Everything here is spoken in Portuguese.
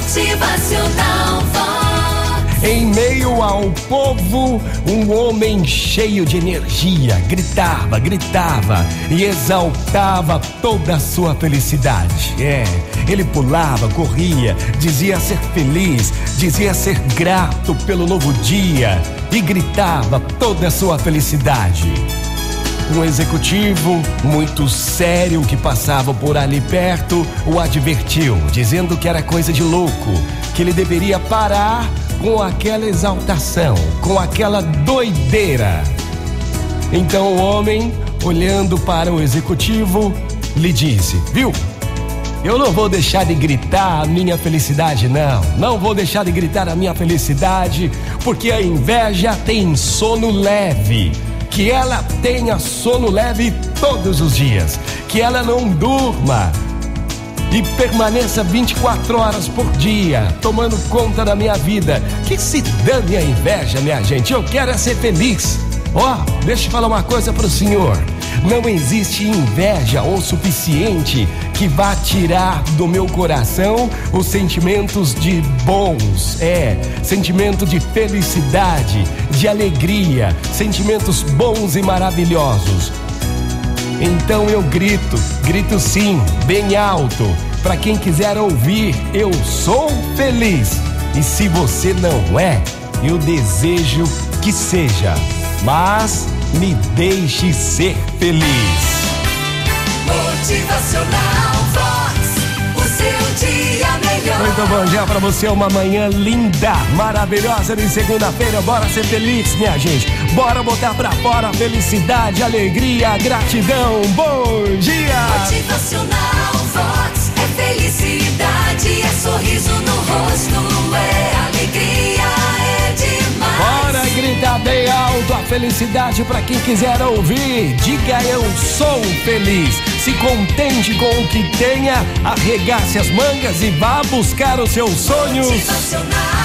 Motivacional Vox. Em meio ao povo, um homem cheio de energia gritava e exaltava toda a sua felicidade. Ele pulava, corria, dizia ser feliz, dizia ser grato pelo novo dia e gritava toda a sua felicidade. Um executivo muito sério que passava por ali perto o advertiu, dizendo que era coisa de louco, que ele deveria parar com aquela exaltação, com aquela doideira. Então o homem, olhando para o executivo, lhe disse: viu? Eu não vou deixar de gritar a minha felicidade, não vou deixar de gritar a minha felicidade, porque a inveja tem sono leve. Que ela tenha sono leve todos os dias, que ela não durma e permaneça 24 horas por dia, tomando conta da minha vida. Que se dane a inveja, minha gente, eu quero é ser feliz. Deixa eu falar uma coisa pro senhor: não existe inveja o suficiente que vá tirar do meu coração os sentimentos de bons, sentimento de felicidade, de alegria, sentimentos bons e maravilhosos. Então eu grito sim, bem alto, para quem quiser ouvir: eu sou feliz. E se você não é, eu desejo que seja, mas me deixe ser feliz. Motivacional Vox, o seu dia melhor. Muito bom dia pra você, uma manhã linda, maravilhosa de segunda-feira. Bora ser feliz, minha gente. Bora botar pra fora a felicidade, alegria, gratidão. Bom dia! Motivacional Vox, é felicidade, é sorriso no rosto, é alegria, é demais. Bora gritar bem alto a felicidade pra quem quiser ouvir. Diga: eu sou feliz. Se contente com o que tenha, arregace as mangas e vá buscar os seus sonhos.